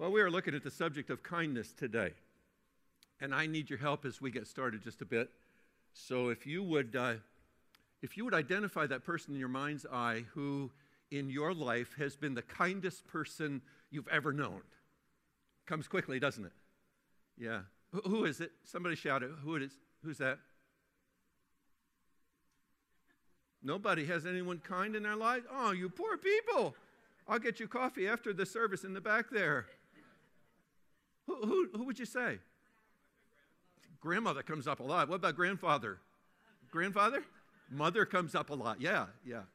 Well, we are looking at the subject of kindness today, and I need your help as we get started just a bit. So if you would identify that person in your mind's eye who in your life has been the kindest person you've ever known. Comes quickly, doesn't it? Yeah. Who is it? Somebody shout it. Who it is? Who's that? Nobody has anyone kind in their life? Oh, you poor people. I'll get you coffee after the service in the back there. Who would you say? Grandmother comes up a lot. What about grandfather? Grandfather? Mother comes up a lot. Yeah.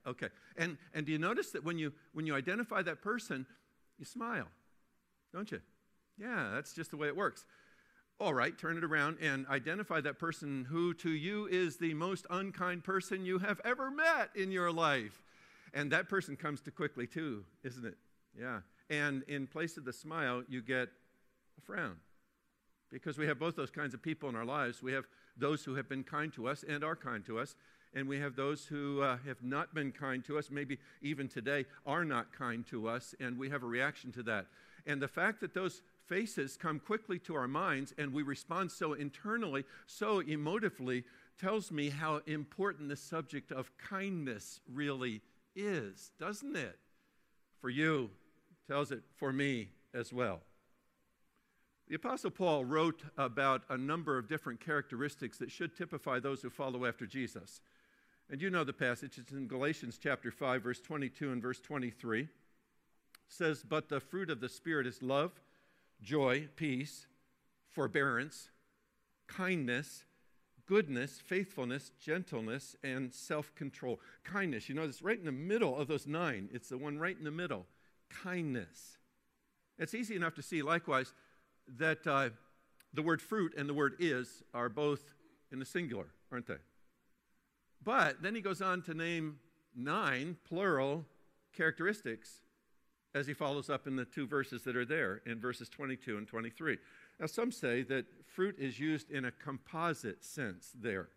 Okay. And do you notice that when you identify that person, you smile, don't you? Yeah, that's just the way it works. All right, turn it around and identify that person who to you is the most unkind person you have ever met in your life. And that person comes too quickly too, isn't it? Yeah. And in place of the smile, you get a frown. Because we have both those kinds of people in our lives. We have those who have been kind to us and are kind to us. And we have those who have not been kind to us, maybe even today are not kind to us. And we have a reaction to that. And the fact that those faces come quickly to our minds and we respond so internally, so emotively, tells me how important the subject of kindness really is, doesn't it? For you, tells it for me as well. The Apostle Paul wrote about a number of different characteristics that should typify those who follow after Jesus. And you know the passage, it's in Galatians chapter 5, verse 22 and verse 23. It says, "But the fruit of the Spirit is love, joy, peace, forbearance, kindness, goodness, faithfulness, gentleness, and self-control." Kindness, you know, it's right in the middle of those 9. It's the one right in the middle. Kindness. It's easy enough to see, likewise, that the word fruit and the word is are both in the singular, aren't they? But then he goes on to name 9 plural characteristics as he follows up in the 2 verses that are there, in verses 22 and 23. Now, some say that fruit is used in a composite sense there,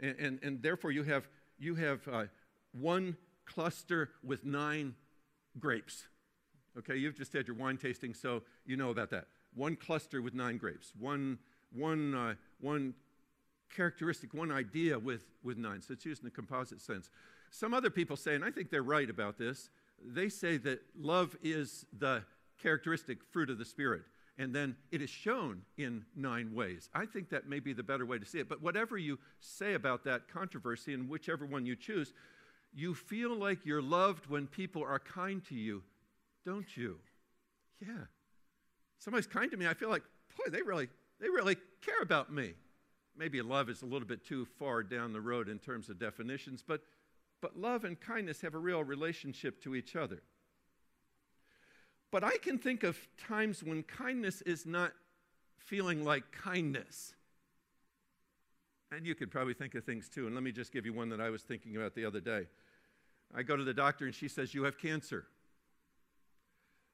and therefore you have one cluster with 9 grapes. Okay, you've just had your wine tasting, so you know about that. One cluster with 9 grapes. One characteristic, one idea with 9. So it's used in a composite sense. Some other people say, and I think they're right about this, they say that love is the characteristic fruit of the Spirit. And then it is shown in 9 ways. I think that may be the better way to see it. But whatever you say about that controversy, and whichever one you choose, you feel like you're loved when people are kind to you, don't you? Yeah. Somebody's kind to me, I feel like, boy, they really care about me. Maybe love is a little bit too far down the road in terms of definitions, but love and kindness have a real relationship to each other. But I can think of times when kindness is not feeling like kindness. And you could probably think of things too. And let me just give you one that I was thinking about the other day. I go to the doctor and she says, "You have cancer."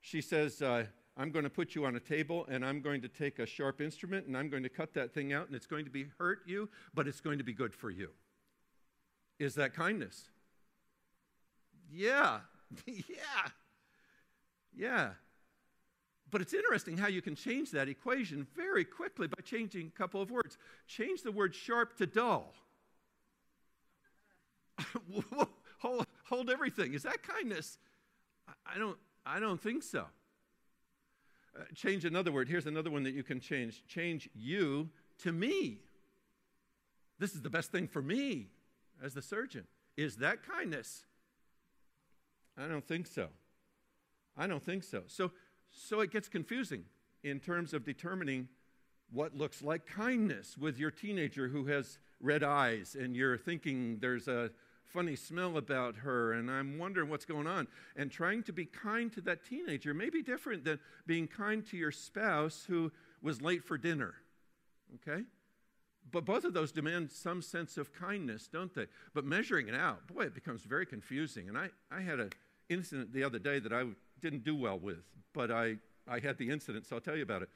She says, "I'm going to put you on a table and I'm going to take a sharp instrument and I'm going to cut that thing out and it's going to hurt you, but it's going to be good for you." Is that kindness? Yeah. Yeah, but it's interesting how you can change that equation very quickly by changing a couple of words. Change the word sharp to dull. Hold everything. Is that kindness? I don't think so. Change another word. Here's another one that you can change. Change "you" to "me." This is the best thing for me as the surgeon. Is that kindness? I don't think so. So it gets confusing in terms of determining what looks like kindness with your teenager who has red eyes and you're thinking there's a funny smell about her and I'm wondering what's going on. And trying to be kind to that teenager may be different than being kind to your spouse who was late for dinner, okay? But both of those demand some sense of kindness, don't they? But measuring it out, boy, it becomes very confusing. And I had an incident the other day that I didn't do well with, but I had the incident, so I'll tell you about it.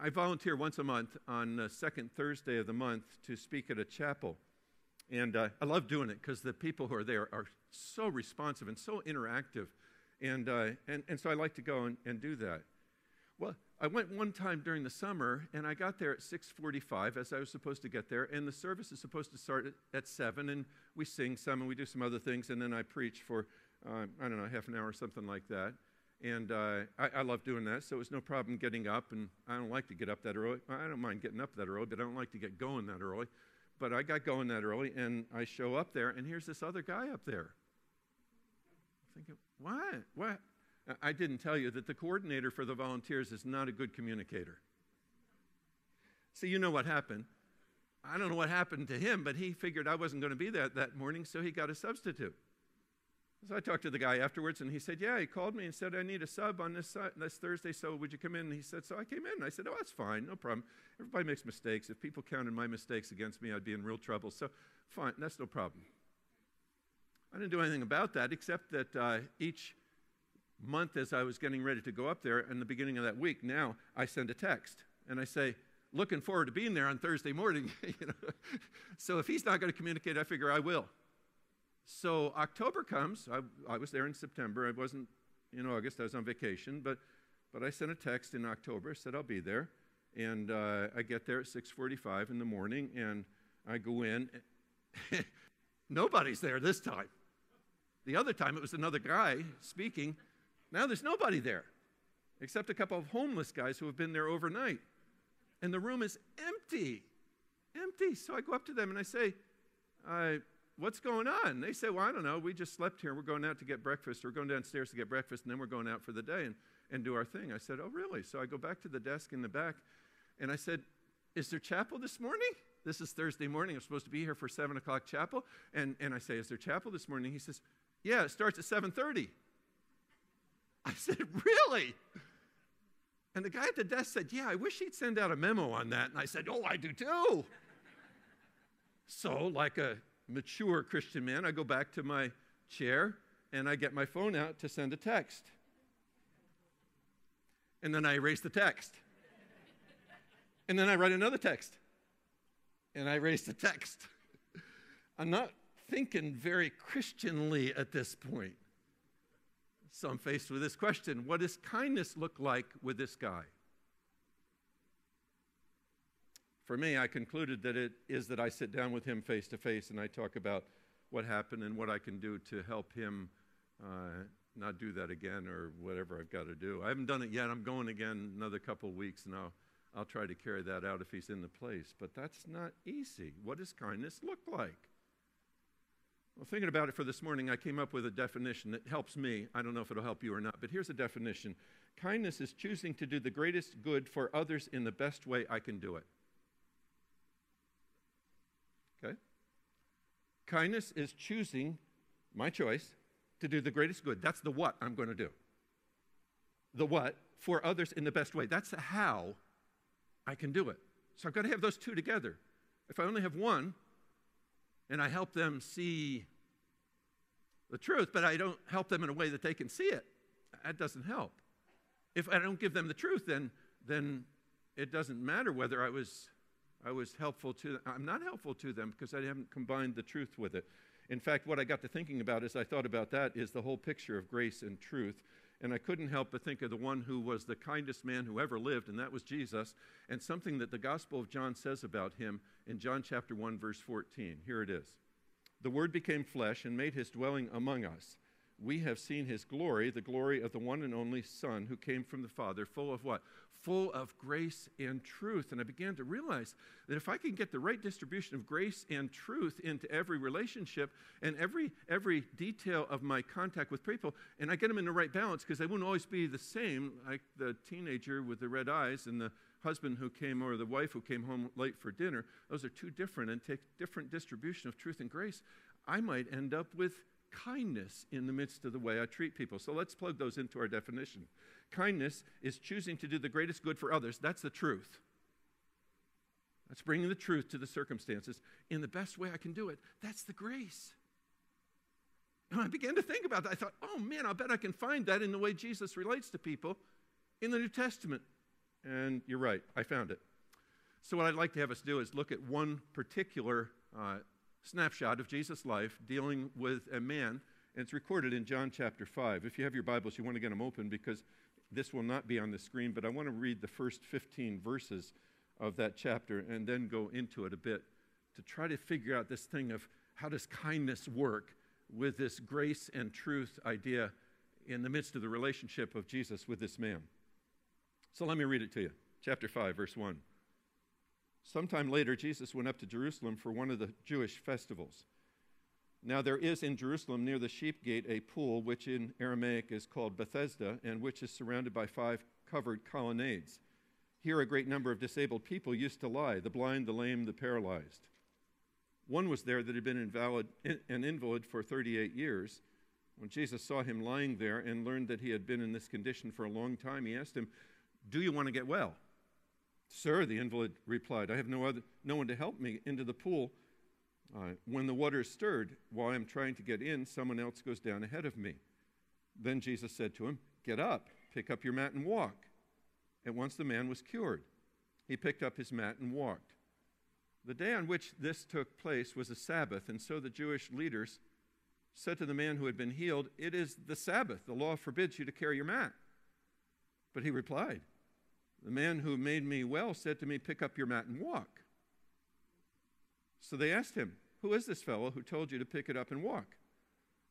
I volunteer once a month on the second Thursday of the month to speak at a chapel, and I love doing it because the people who are there are so responsive and so interactive, and so I like to go and do that. Well, I went one time during the summer, and I got there at 6:45, as I was supposed to get there, and the service is supposed to start at 7, and we sing some, and we do some other things, and then I preach for, I don't know, half an hour or something like that. And I love doing that, so it was no problem getting up, and I don't like to get up that early. I don't mind getting up that early, but I don't like to get going that early. But I got going that early, and I show up there, and here's this other guy up there. I'm thinking, what? What? I didn't tell you that the coordinator for the volunteers is not a good communicator. So you know what happened. I don't know what happened to him, but he figured I wasn't going to be there that morning, so he got a substitute. So I talked to the guy afterwards, and he said, yeah, he called me and said, I need a sub on this Thursday, so would you come in? And he said, so I came in. And I said, oh, that's fine, no problem. Everybody makes mistakes. If people counted my mistakes against me, I'd be in real trouble. So fine, that's no problem. I didn't do anything about that, except that each month as I was getting ready to go up there in the beginning of that week, now I send a text and I say, looking forward to being there on Thursday morning. You know? So if he's not going to communicate, I figure I will. So October comes. I was there in September. I wasn't in August. I was on vacation. But I sent a text in October. I said I'll be there. And I get there at 6:45 in the morning, and I go in. Nobody's there this time. The other time it was another guy speaking. Now there's nobody there except a couple of homeless guys who have been there overnight. And the room is empty, empty. So I go up to them and I say, what's going on? And they say, well, I don't know. We just slept here. We're going out to get breakfast. We're going downstairs to get breakfast, and then we're going out for the day and do our thing. I said, oh, really? So I go back to the desk in the back, and I said, is there chapel this morning? This is Thursday morning. I'm supposed to be here for 7 o'clock chapel. And I say, is there chapel this morning? He says, yeah, it starts at 7:30. I said, really? And the guy at the desk said, yeah, I wish he'd send out a memo on that. And I said, oh, I do too. So like a mature Christian man, I go back to my chair and I get my phone out to send a text. And then I erase the text. And then I write another text. And I erase the text. I'm not thinking very Christianly at this point. So I'm faced with this question, what does kindness look like with this guy? For me, I concluded that it is that I sit down with him face to face and I talk about what happened and what I can do to help him not do that again or whatever I've got to do. I haven't done it yet. I'm going again another couple of weeks, and I'll try to carry that out if he's in the place. But that's not easy. What does kindness look like? Well, thinking about it for this morning, I came up with a definition that helps me. I don't know if it'll help you or not, but here's a definition. Kindness is choosing to do the greatest good for others in the best way I can do it. Okay? Kindness is choosing, my choice, to do the greatest good. That's the what I'm going to do. The what for others in the best way. That's how I can do it. So I've got to have those two together. If I only have one, and I help them see the truth, but I don't help them in a way that they can see it. That doesn't help. If I don't give them the truth, then it doesn't matter whether I was helpful to them. I'm not helpful to them because I haven't combined the truth with it. In fact, what I got to thinking about as I thought about that is the whole picture of grace and truth. And I couldn't help but think of the one who was the kindest man who ever lived, and that was Jesus, and something that the Gospel of John says about him in John chapter 1, verse 14. Here it is. The Word became flesh and made his dwelling among us. We have seen his glory, the glory of the one and only Son who came from the Father, full of what? Full of grace and truth. And I began to realize that if I can get the right distribution of grace and truth into every relationship and every detail of my contact with people, and I get them in the right balance, because they won't always be the same, like the teenager with the red eyes and the husband who came, or the wife who came home late for dinner. Those are two different, and take different distribution of truth and grace. I might end up with kindness in the midst of the way I treat people. So let's plug those into our definition. Kindness is choosing to do the greatest good for others. That's the truth. That's bringing the truth to the circumstances in the best way I can do it. That's the grace. And I began to think about that. I thought, oh man, I'll bet I can find that in the way Jesus relates to people in the New Testament. And you're right, I found it. So what I'd like to have us do is look at one particular snapshot of Jesus' life dealing with a man, and it's recorded in John chapter 5. If you have your Bibles, you want to get them open because This will not be on the screen, but I want to read the first 15 verses of that chapter and then go into it a bit to try to figure out this thing of how does kindness work with this grace and truth idea in the midst of the relationship of Jesus with this man. So let me read it to you. Chapter 5, verse 1. Sometime later, Jesus went up to Jerusalem for one of the Jewish festivals. Now there is in Jerusalem near the Sheep Gate a pool, which in Aramaic is called Bethesda, and which is surrounded by 5 covered colonnades. Here a great number of disabled people used to lie, the blind, the lame, the paralyzed. One was there that had been an invalid for 38 years. When Jesus saw him lying there and learned that he had been in this condition for a long time, he asked him, "Do you want to get well?" "Sir," the invalid replied, "I have no one to help me into the pool. When the water is stirred, while I'm trying to get in, someone else goes down ahead of me." Then Jesus said to him, "Get up, pick up your mat and walk." At once the man was cured. He picked up his mat and walked. The day on which this took place was a Sabbath, and so the Jewish leaders said to the man who had been healed, "It is the Sabbath. The law forbids you to carry your mat." But he replied, "The man who made me well said to me, 'Pick up your mat and walk.'" So they asked him, "Who is this fellow who told you to pick it up and walk?"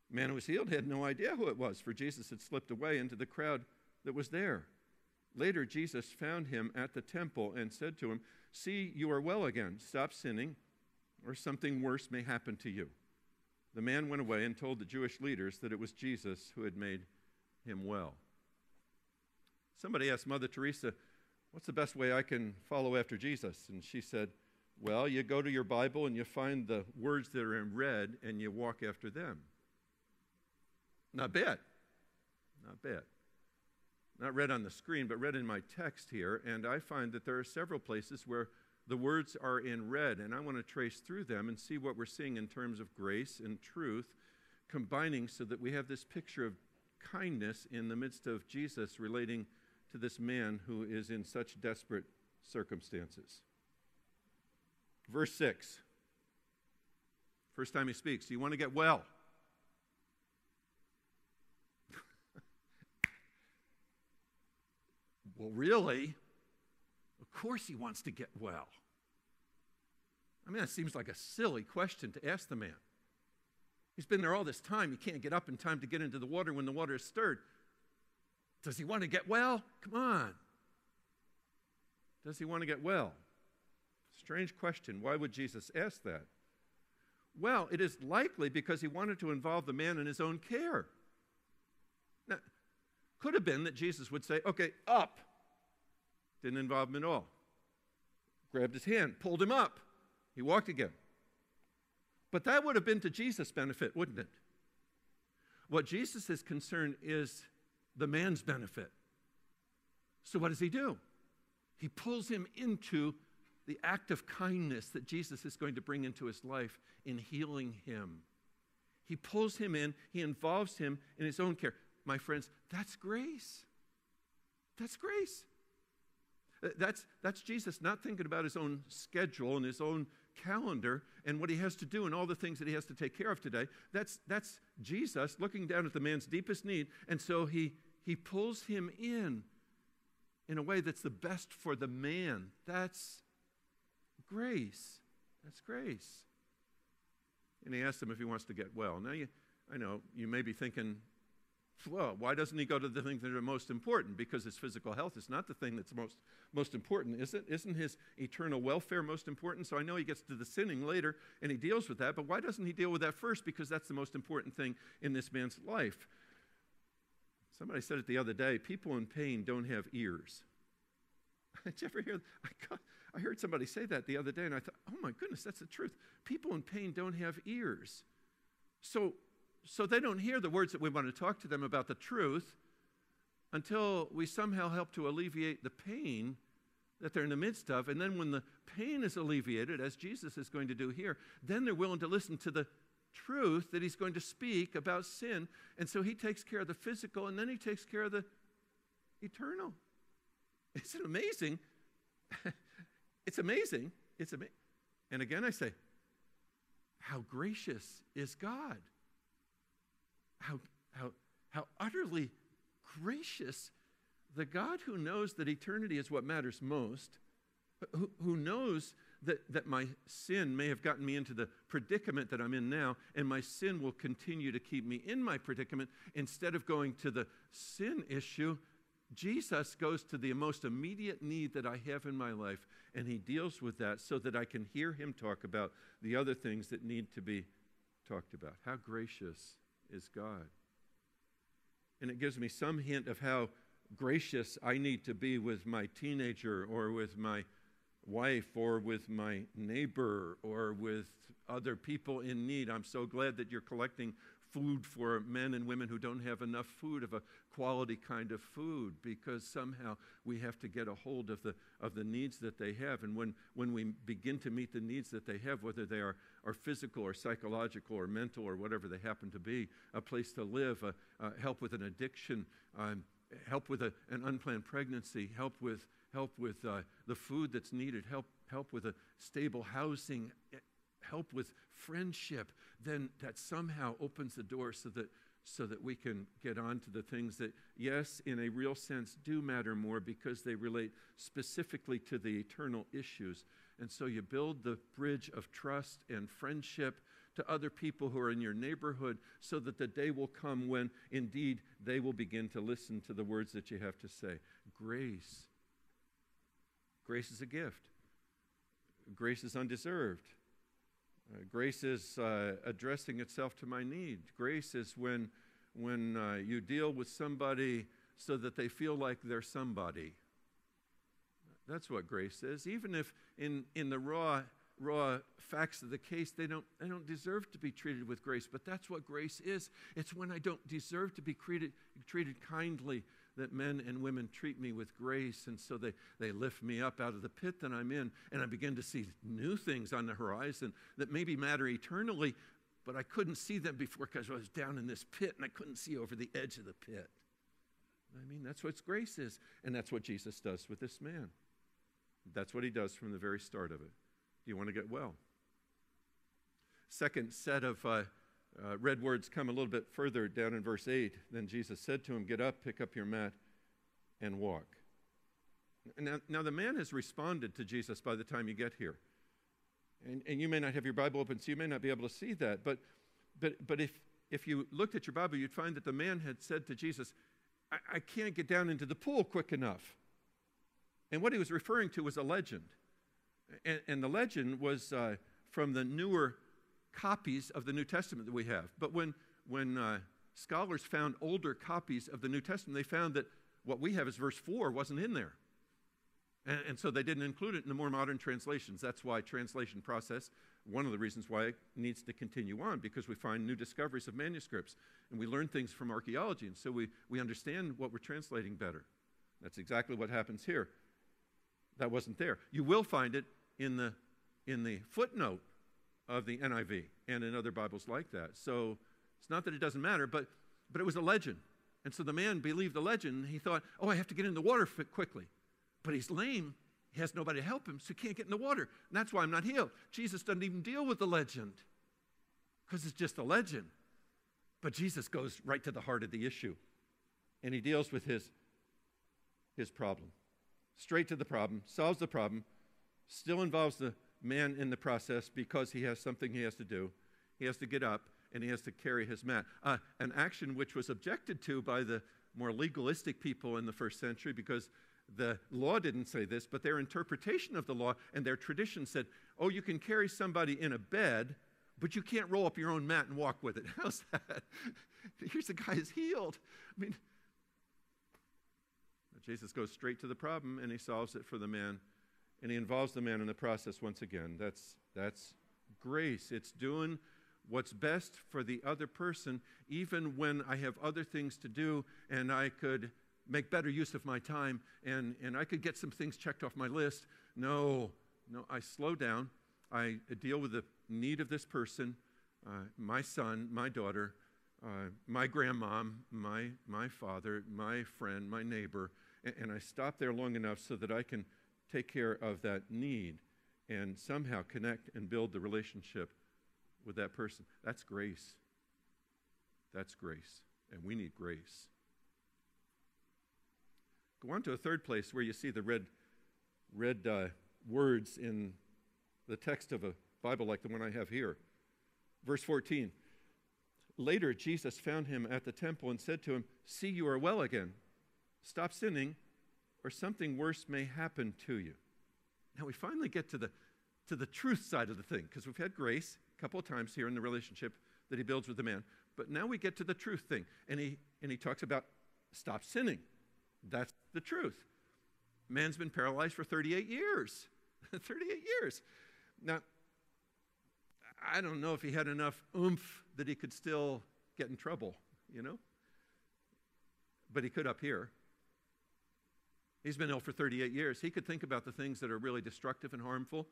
The man who was healed had no idea who it was, for Jesus had slipped away into the crowd that was there. Later, Jesus found him at the temple and said to him, "See, you are well again. Stop sinning, or something worse may happen to you." The man went away and told the Jewish leaders that it was Jesus who had made him well. Somebody asked Mother Teresa, "What's the best way I can follow after Jesus?" And she said, "Well, you go to your Bible and you find the words that are in red and you walk after them." Not bad. Not bad. Not read on the screen, but read in my text here. And I find that there are several places where the words are in red. And I want to trace through them and see what we're seeing in terms of grace and truth combining so that we have this picture of kindness in the midst of Jesus relating to this man who is in such desperate circumstances. Verse 6, first time he speaks, "Do you want to get well?" Well, really? Of course he wants to get well. I mean, that seems like a silly question to ask the man. He's been there all this time. He can't get up in time to get into the water when the water is stirred. Does he want to get well? Come on. Does he want to get well? Strange question. Why would Jesus ask that? Well, it is likely because he wanted to involve the man in his own care. Now, could have been that Jesus would say, "Okay, up." Didn't involve him at all. Grabbed his hand, pulled him up. He walked again. But that would have been to Jesus' benefit, wouldn't it? What Jesus is concerned is the man's benefit. So what does he do? He pulls him into the act of kindness that Jesus is going to bring into his life in healing him. He pulls him in. He involves him in his own care. My friends, that's grace. That's grace. That's Jesus not thinking about his own schedule and his own calendar and what he has to do and all the things that he has to take care of today. That's Jesus looking down at the man's deepest need, and so he pulls him in a way that's the best for the man. That's grace. That's grace. And he asks him if he wants to get well. Now, I know you may be thinking, well, why doesn't he go to the things that are most important? Because his physical health is not the thing that's most important, is it? Isn't his eternal welfare most important? So I know he gets to the sinning later and he deals with that, but why doesn't he deal with that first? Because that's the most important thing in this man's life. Somebody said it the other day, people in pain don't have ears. Did you ever hear that? I heard somebody say that the other day, and I thought, oh my goodness, that's the truth. People in pain don't have ears. So they don't hear the words that we want to talk to them about the truth until we somehow help to alleviate the pain that they're in the midst of. And then when the pain is alleviated, as Jesus is going to do here, then they're willing to listen to the truth that he's going to speak about sin. And so he takes care of the physical, and then he takes care of the eternal. Isn't it amazing? It's amazing. It's amazing. And again, I say, how gracious is God? How utterly gracious the God who knows that eternity is what matters most, who knows that my sin may have gotten me into the predicament that I'm in now, and my sin will continue to keep me in my predicament, instead of going to the sin issue, Jesus goes to the most immediate need that I have in my life, and he deals with that so that I can hear him talk about the other things that need to be talked about. How gracious is God? And it gives me some hint of how gracious I need to be with my teenager or with my wife or with my neighbor or with other people in need. I'm so glad that you're collecting food for men and women who don't have enough food, of a quality kind of food, because somehow we have to get a hold of the needs that they have. And when we begin to meet the needs that they have, whether they are physical or psychological or mental or whatever they happen to be, a place to live, help with an addiction, help with an unplanned pregnancy, help with the food that's needed, help with a stable housing, help with friendship, then that somehow opens the door so that we can get on to the things that, yes, in a real sense, do matter more because they relate specifically to the eternal issues. And so you build the bridge of trust and friendship to other people who are in your neighborhood so that the day will come when, indeed, they will begin to listen to the words that you have to say. Grace. Grace is a gift. Grace is undeserved. Grace is addressing itself to my need. Grace is when you deal with somebody so that they feel like they're somebody. That's what grace is. Even if in the raw facts of the case, they don't deserve to be treated with grace, but that's what grace is. It's when I don't deserve to be treated kindly that men and women treat me with grace, and so they lift me up out of the pit that I'm in, and I begin to see new things on the horizon that maybe matter eternally, but I couldn't see them before because I was down in this pit, and I couldn't see over the edge of the pit. I mean, that's what grace is, and that's what Jesus does with this man. That's what he does from the very start of it. Do you want to get well? Second set of red words come a little bit further down in verse 8. Then Jesus said to him, "Get up, pick up your mat, and walk." Now the man has responded to Jesus by the time you get here. And you may not have your Bible open, so you may not be able to see that. But if you looked at your Bible, you'd find that the man had said to Jesus, I can't get down into the pool quick enough. And what he was referring to was a legend. And the legend was from the newer copies of the New Testament that we have. But when scholars found older copies of the New Testament, they found that what we have as verse 4 wasn't in there. And so they didn't include it in the more modern translations. That's why translation process, one of the reasons why it needs to continue on, because we find new discoveries of manuscripts, and we learn things from archaeology, and so we understand what we're translating better. That's exactly what happens here. That wasn't there. You will find it in the footnote of the NIV and in other Bibles like that. So it's not that it doesn't matter, but it was a legend. And so the man believed the legend. He thought, oh, I have to get in the water quickly. But he's lame. He has nobody to help him, so he can't get in the water. And that's why I'm not healed. Jesus doesn't even deal with the legend because it's just a legend. But Jesus goes right to the heart of the issue, and he deals with his problem. Straight to the problem, solves the problem, still involves the man in the process because he has something he has to do. He has to get up, and he has to carry his mat. An action which was objected to by the more legalistic people in the first century, because the law didn't say this, but their interpretation of the law and their tradition said, oh, you can carry somebody in a bed, but you can't roll up your own mat and walk with it. How's that? Here's the guy who's healed. I mean, Jesus goes straight to the problem, and he solves it for the man, and he involves the man in the process once again. That's grace. It's doing what's best for the other person, even when I have other things to do, and I could make better use of my time, and I could get some things checked off my list. No, I slow down. I deal with the need of this person, my son, my daughter, my grandmom, my father, my friend, my neighbor, and I stop there long enough so that I can take care of that need and somehow connect and build the relationship with that person. That's grace. That's grace, and we need grace. Go on to a third place where you see the red words in the text of a Bible like the one I have here. Verse 14. Later, Jesus found him at the temple and said to him, "See, you are well again. Stop sinning, or something worse may happen to you." Now we finally get to the truth side of the thing, because we've had grace a couple of times here in the relationship that he builds with the man. But now we get to the truth thing, and he talks about stop sinning. That's the truth. Man's been paralyzed for 38 years. 38 years. Now, I don't know if he had enough oomph that he could still get in trouble, you know? But he could up here. He's been ill for 38 years. He could think about the things that are really destructive and harmful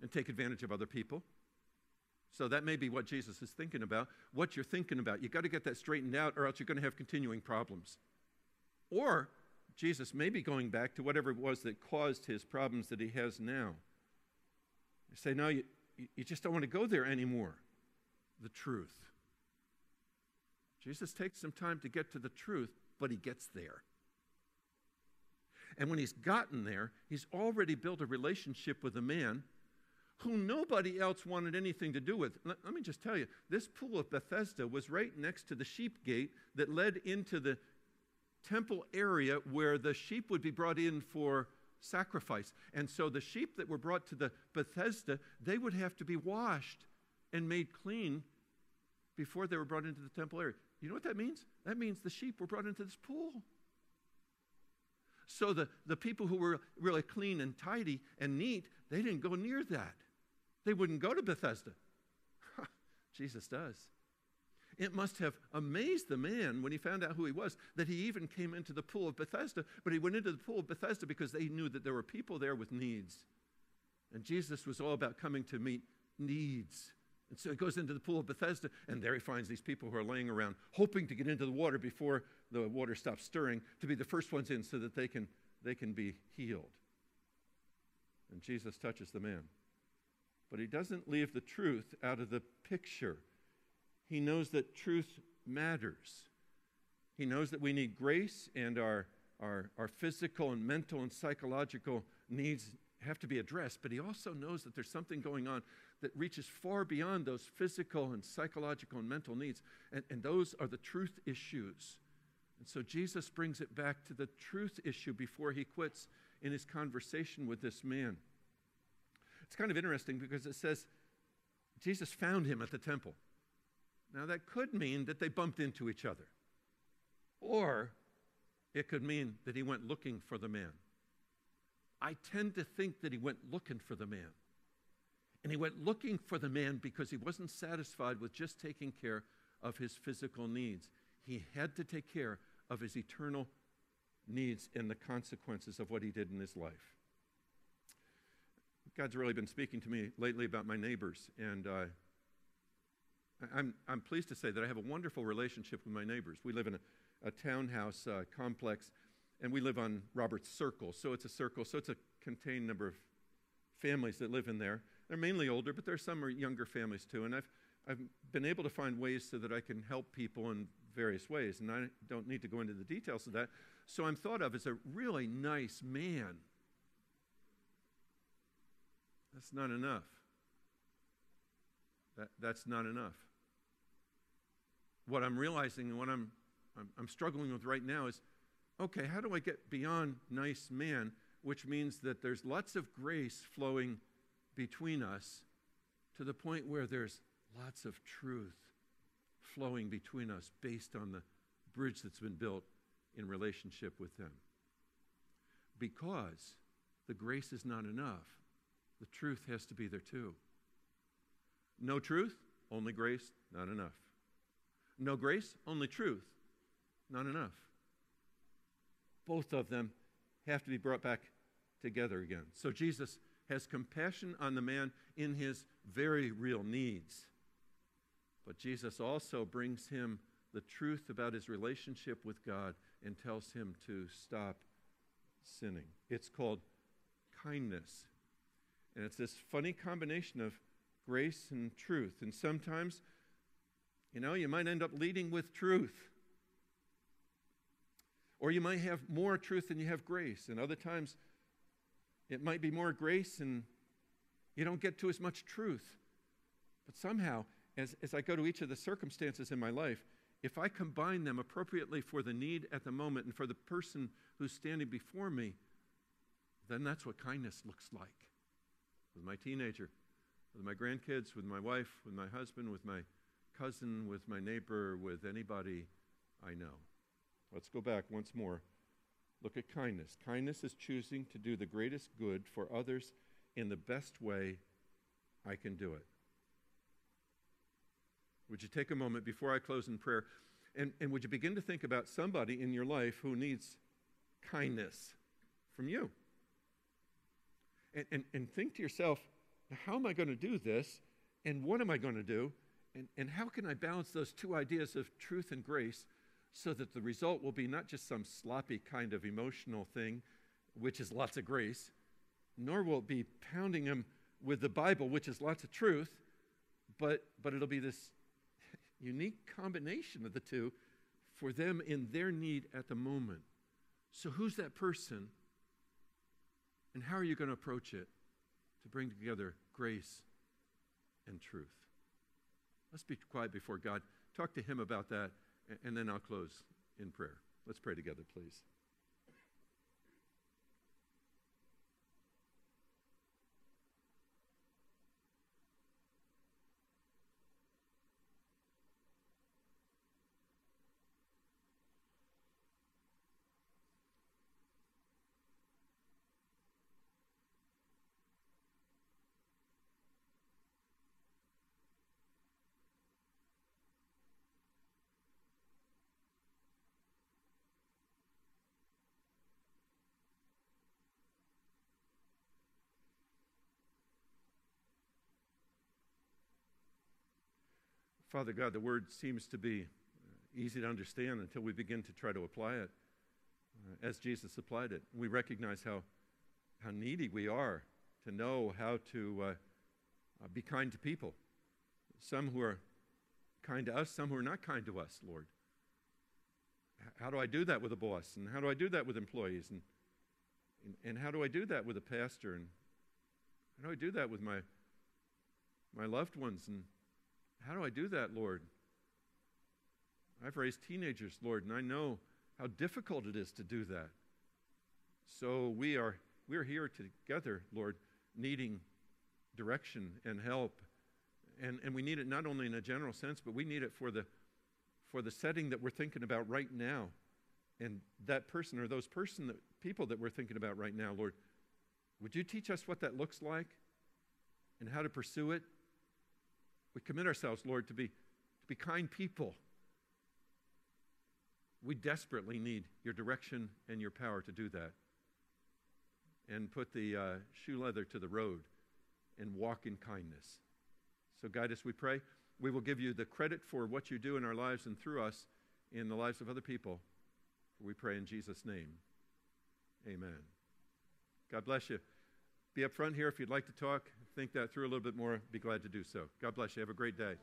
and take advantage of other people. So that may be what Jesus is thinking about. What you're thinking about, you've got to get that straightened out, or else you're going to have continuing problems. Or Jesus may be going back to whatever it was that caused his problems that he has now. You say, no, you just don't want to go there anymore. The truth. Jesus takes some time to get to the truth, but he gets there. And when he's gotten there, he's already built a relationship with a man who nobody else wanted anything to do with. Let me just tell you, this pool of Bethesda was right next to the sheep gate that led into the temple area where the sheep would be brought in for sacrifice. And so the sheep that were brought to the Bethesda, they would have to be washed and made clean before they were brought into the temple area. You know what that means? That means the sheep were brought into this pool. So the people who were really clean and tidy and neat, they didn't go near that. They wouldn't go to Bethesda. Jesus does. It must have amazed the man when he found out who he was, that he even came into the pool of Bethesda, but he went into the pool of Bethesda because they knew that there were people there with needs. And Jesus was all about coming to meet needs. And so he goes into the pool of Bethesda, and there he finds these people who are laying around, hoping to get into the water before the water stops stirring, to be the first ones in so that they can be healed. And Jesus touches the man. But he doesn't leave the truth out of the picture. He knows that truth matters. He knows that we need grace, and our physical and mental and psychological needs have to be addressed. But he also knows that there's something going on that reaches far beyond those physical and psychological and mental needs. And those are the truth issues. And so Jesus brings it back to the truth issue before he quits in his conversation with this man. It's kind of interesting because it says Jesus found him at the temple. Now, that could mean that they bumped into each other. Or it could mean that he went looking for the man. I tend to think that he went looking for the man. And he went looking for the man because he wasn't satisfied with just taking care of his physical needs. He had to take care of his eternal needs and the consequences of what he did in his life. God's really been speaking to me lately about my neighbors, and I'm pleased to say that I have a wonderful relationship with my neighbors. We live in a townhouse complex, and we live on Robert's Circle. So it's a circle, so it's a contained number of families that live in there. They're mainly older, but there are some younger families too. And I've been able to find ways so that I can help people in various ways, and I don't need to go into the details of that. So I'm thought of as a really nice man. That's not enough. That's not enough. What I'm realizing and what I'm struggling with right now is, okay, how do I get beyond nice man, which means that there's lots of grace flowing between us to the point where there's lots of truth flowing between us based on the bridge that's been built in relationship with them. Because the grace is not enough. The truth has to be there too. No truth, only grace, not enough. No grace, only truth, not enough. Both of them have to be brought back together again. So Jesus has compassion on the man in his very real needs. But Jesus also brings him the truth about his relationship with God and tells him to stop sinning. It's called kindness. And it's this funny combination of grace and truth. And sometimes, you might end up leading with truth. Or you might have more truth than you have grace. And other times, it might be more grace and you don't get to as much truth. But somehow, as I go to each of the circumstances in my life, if I combine them appropriately for the need at the moment and for the person who's standing before me, then that's what kindness looks like. With my teenager, with my grandkids, with my wife, with my husband, with my cousin, with my neighbor, with anybody I know. Let's go back once more. Look at kindness. Kindness is choosing to do the greatest good for others in the best way I can do it. Would you take a moment before I close in prayer, and would you begin to think about somebody in your life who needs kindness from you? And think to yourself, how am I going to do this, and what am I going to do, and how can I balance those two ideas of truth and grace so that the result will be not just some sloppy kind of emotional thing, which is lots of grace, nor will it be pounding them with the Bible, which is lots of truth, but it'll be this unique combination of the two for them in their need at the moment. So who's that person, and how are you going to approach it to bring together grace and truth? Let's be quiet before God. Talk to him about that, and then I'll close in prayer. Let's pray together, please. Father God, the word seems to be easy to understand until we begin to try to apply it as Jesus applied it. We recognize how needy we are to know how to be kind to people, some who are kind to us, some who are not kind to us, Lord. How do I do that with a boss? And how do I do that with employees? And how do I do that with a pastor? And how do I do that with my loved ones? And how do I do that, Lord? I've raised teenagers, Lord, and I know how difficult it is to do that. So we're here together, Lord, needing direction and help. And we need it not only in a general sense, but we need it for the setting that we're thinking about right now. And that person or those people that we're thinking about right now, Lord, would you teach us what that looks like and how to pursue it? We commit ourselves, Lord, to be kind people. We desperately need your direction and your power to do that. And put the shoe leather to the road and walk in kindness. So guide us, we pray. We will give you the credit for what you do in our lives and through us in the lives of other people. We pray in Jesus' name. Amen. God bless you. Be up front here if you'd like to talk. Think that through a little bit more. Be glad to do so. God bless you. Have a great day.